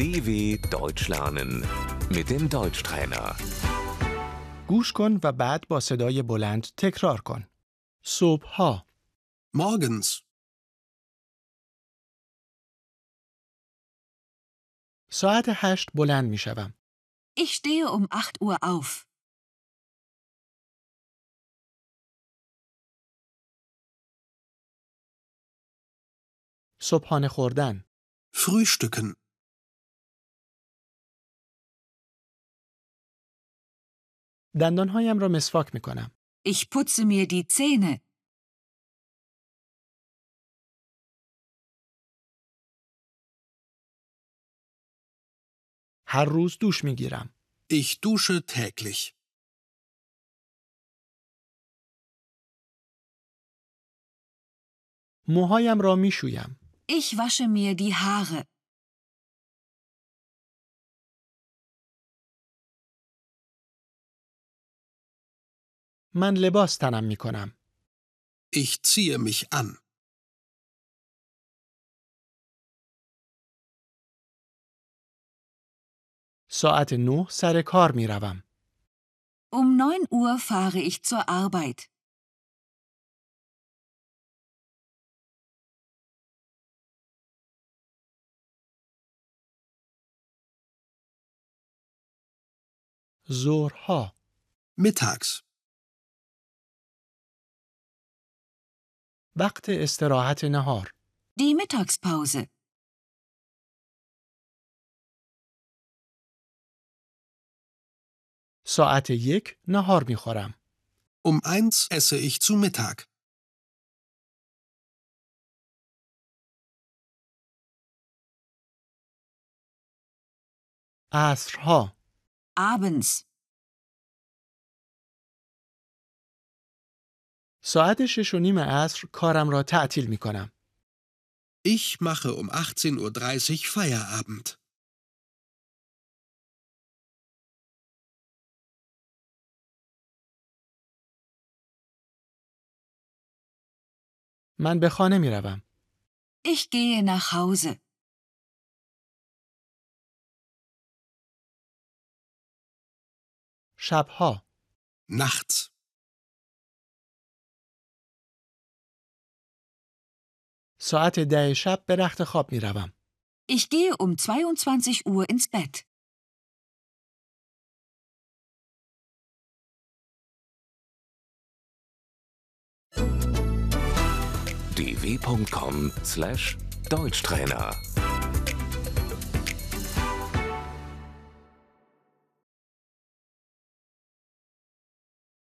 DW Deutsch lernen mit dem Deutschtrainer. گوش کن و بعد با صدای بلند تکرار کن. صبح‌ها. Morgens. ساعت 8 بلند میشوم. Ich stehe um 8 Uhr auf. صبحانه خوردن. Frühstücken. دندانهایم را مسواک می کنم. Ich putze mir die Zähne. هر روز دوش می گیرم. Ich dusche täglich. موهایم را می شویم. Ich wasche mir die Haare. من لباس تنم می کنم. Ich ziehe mich an. ساعت 9 سر کار می روم. Um 9 Uhr fahre ich zur Arbeit. ظهرها. Mittags. وقت استراحت نهار. Die Mittagspause. ساعت 1 نهار میخورم. Um 1 esse ich zu Mittag. عصرها. Abends. ساعت 6:30 عصر کارم را تعطیل می کنم. Ich mache um 18:30 Uhr Feierabend. من به خانه می روم. Ich gehe nach Hause. شبها. Nachts. ساعت 10 شب به رخت خواب می روم. Ich gehe um 22 Uhr ins Bett. dw.com/deutschtrainer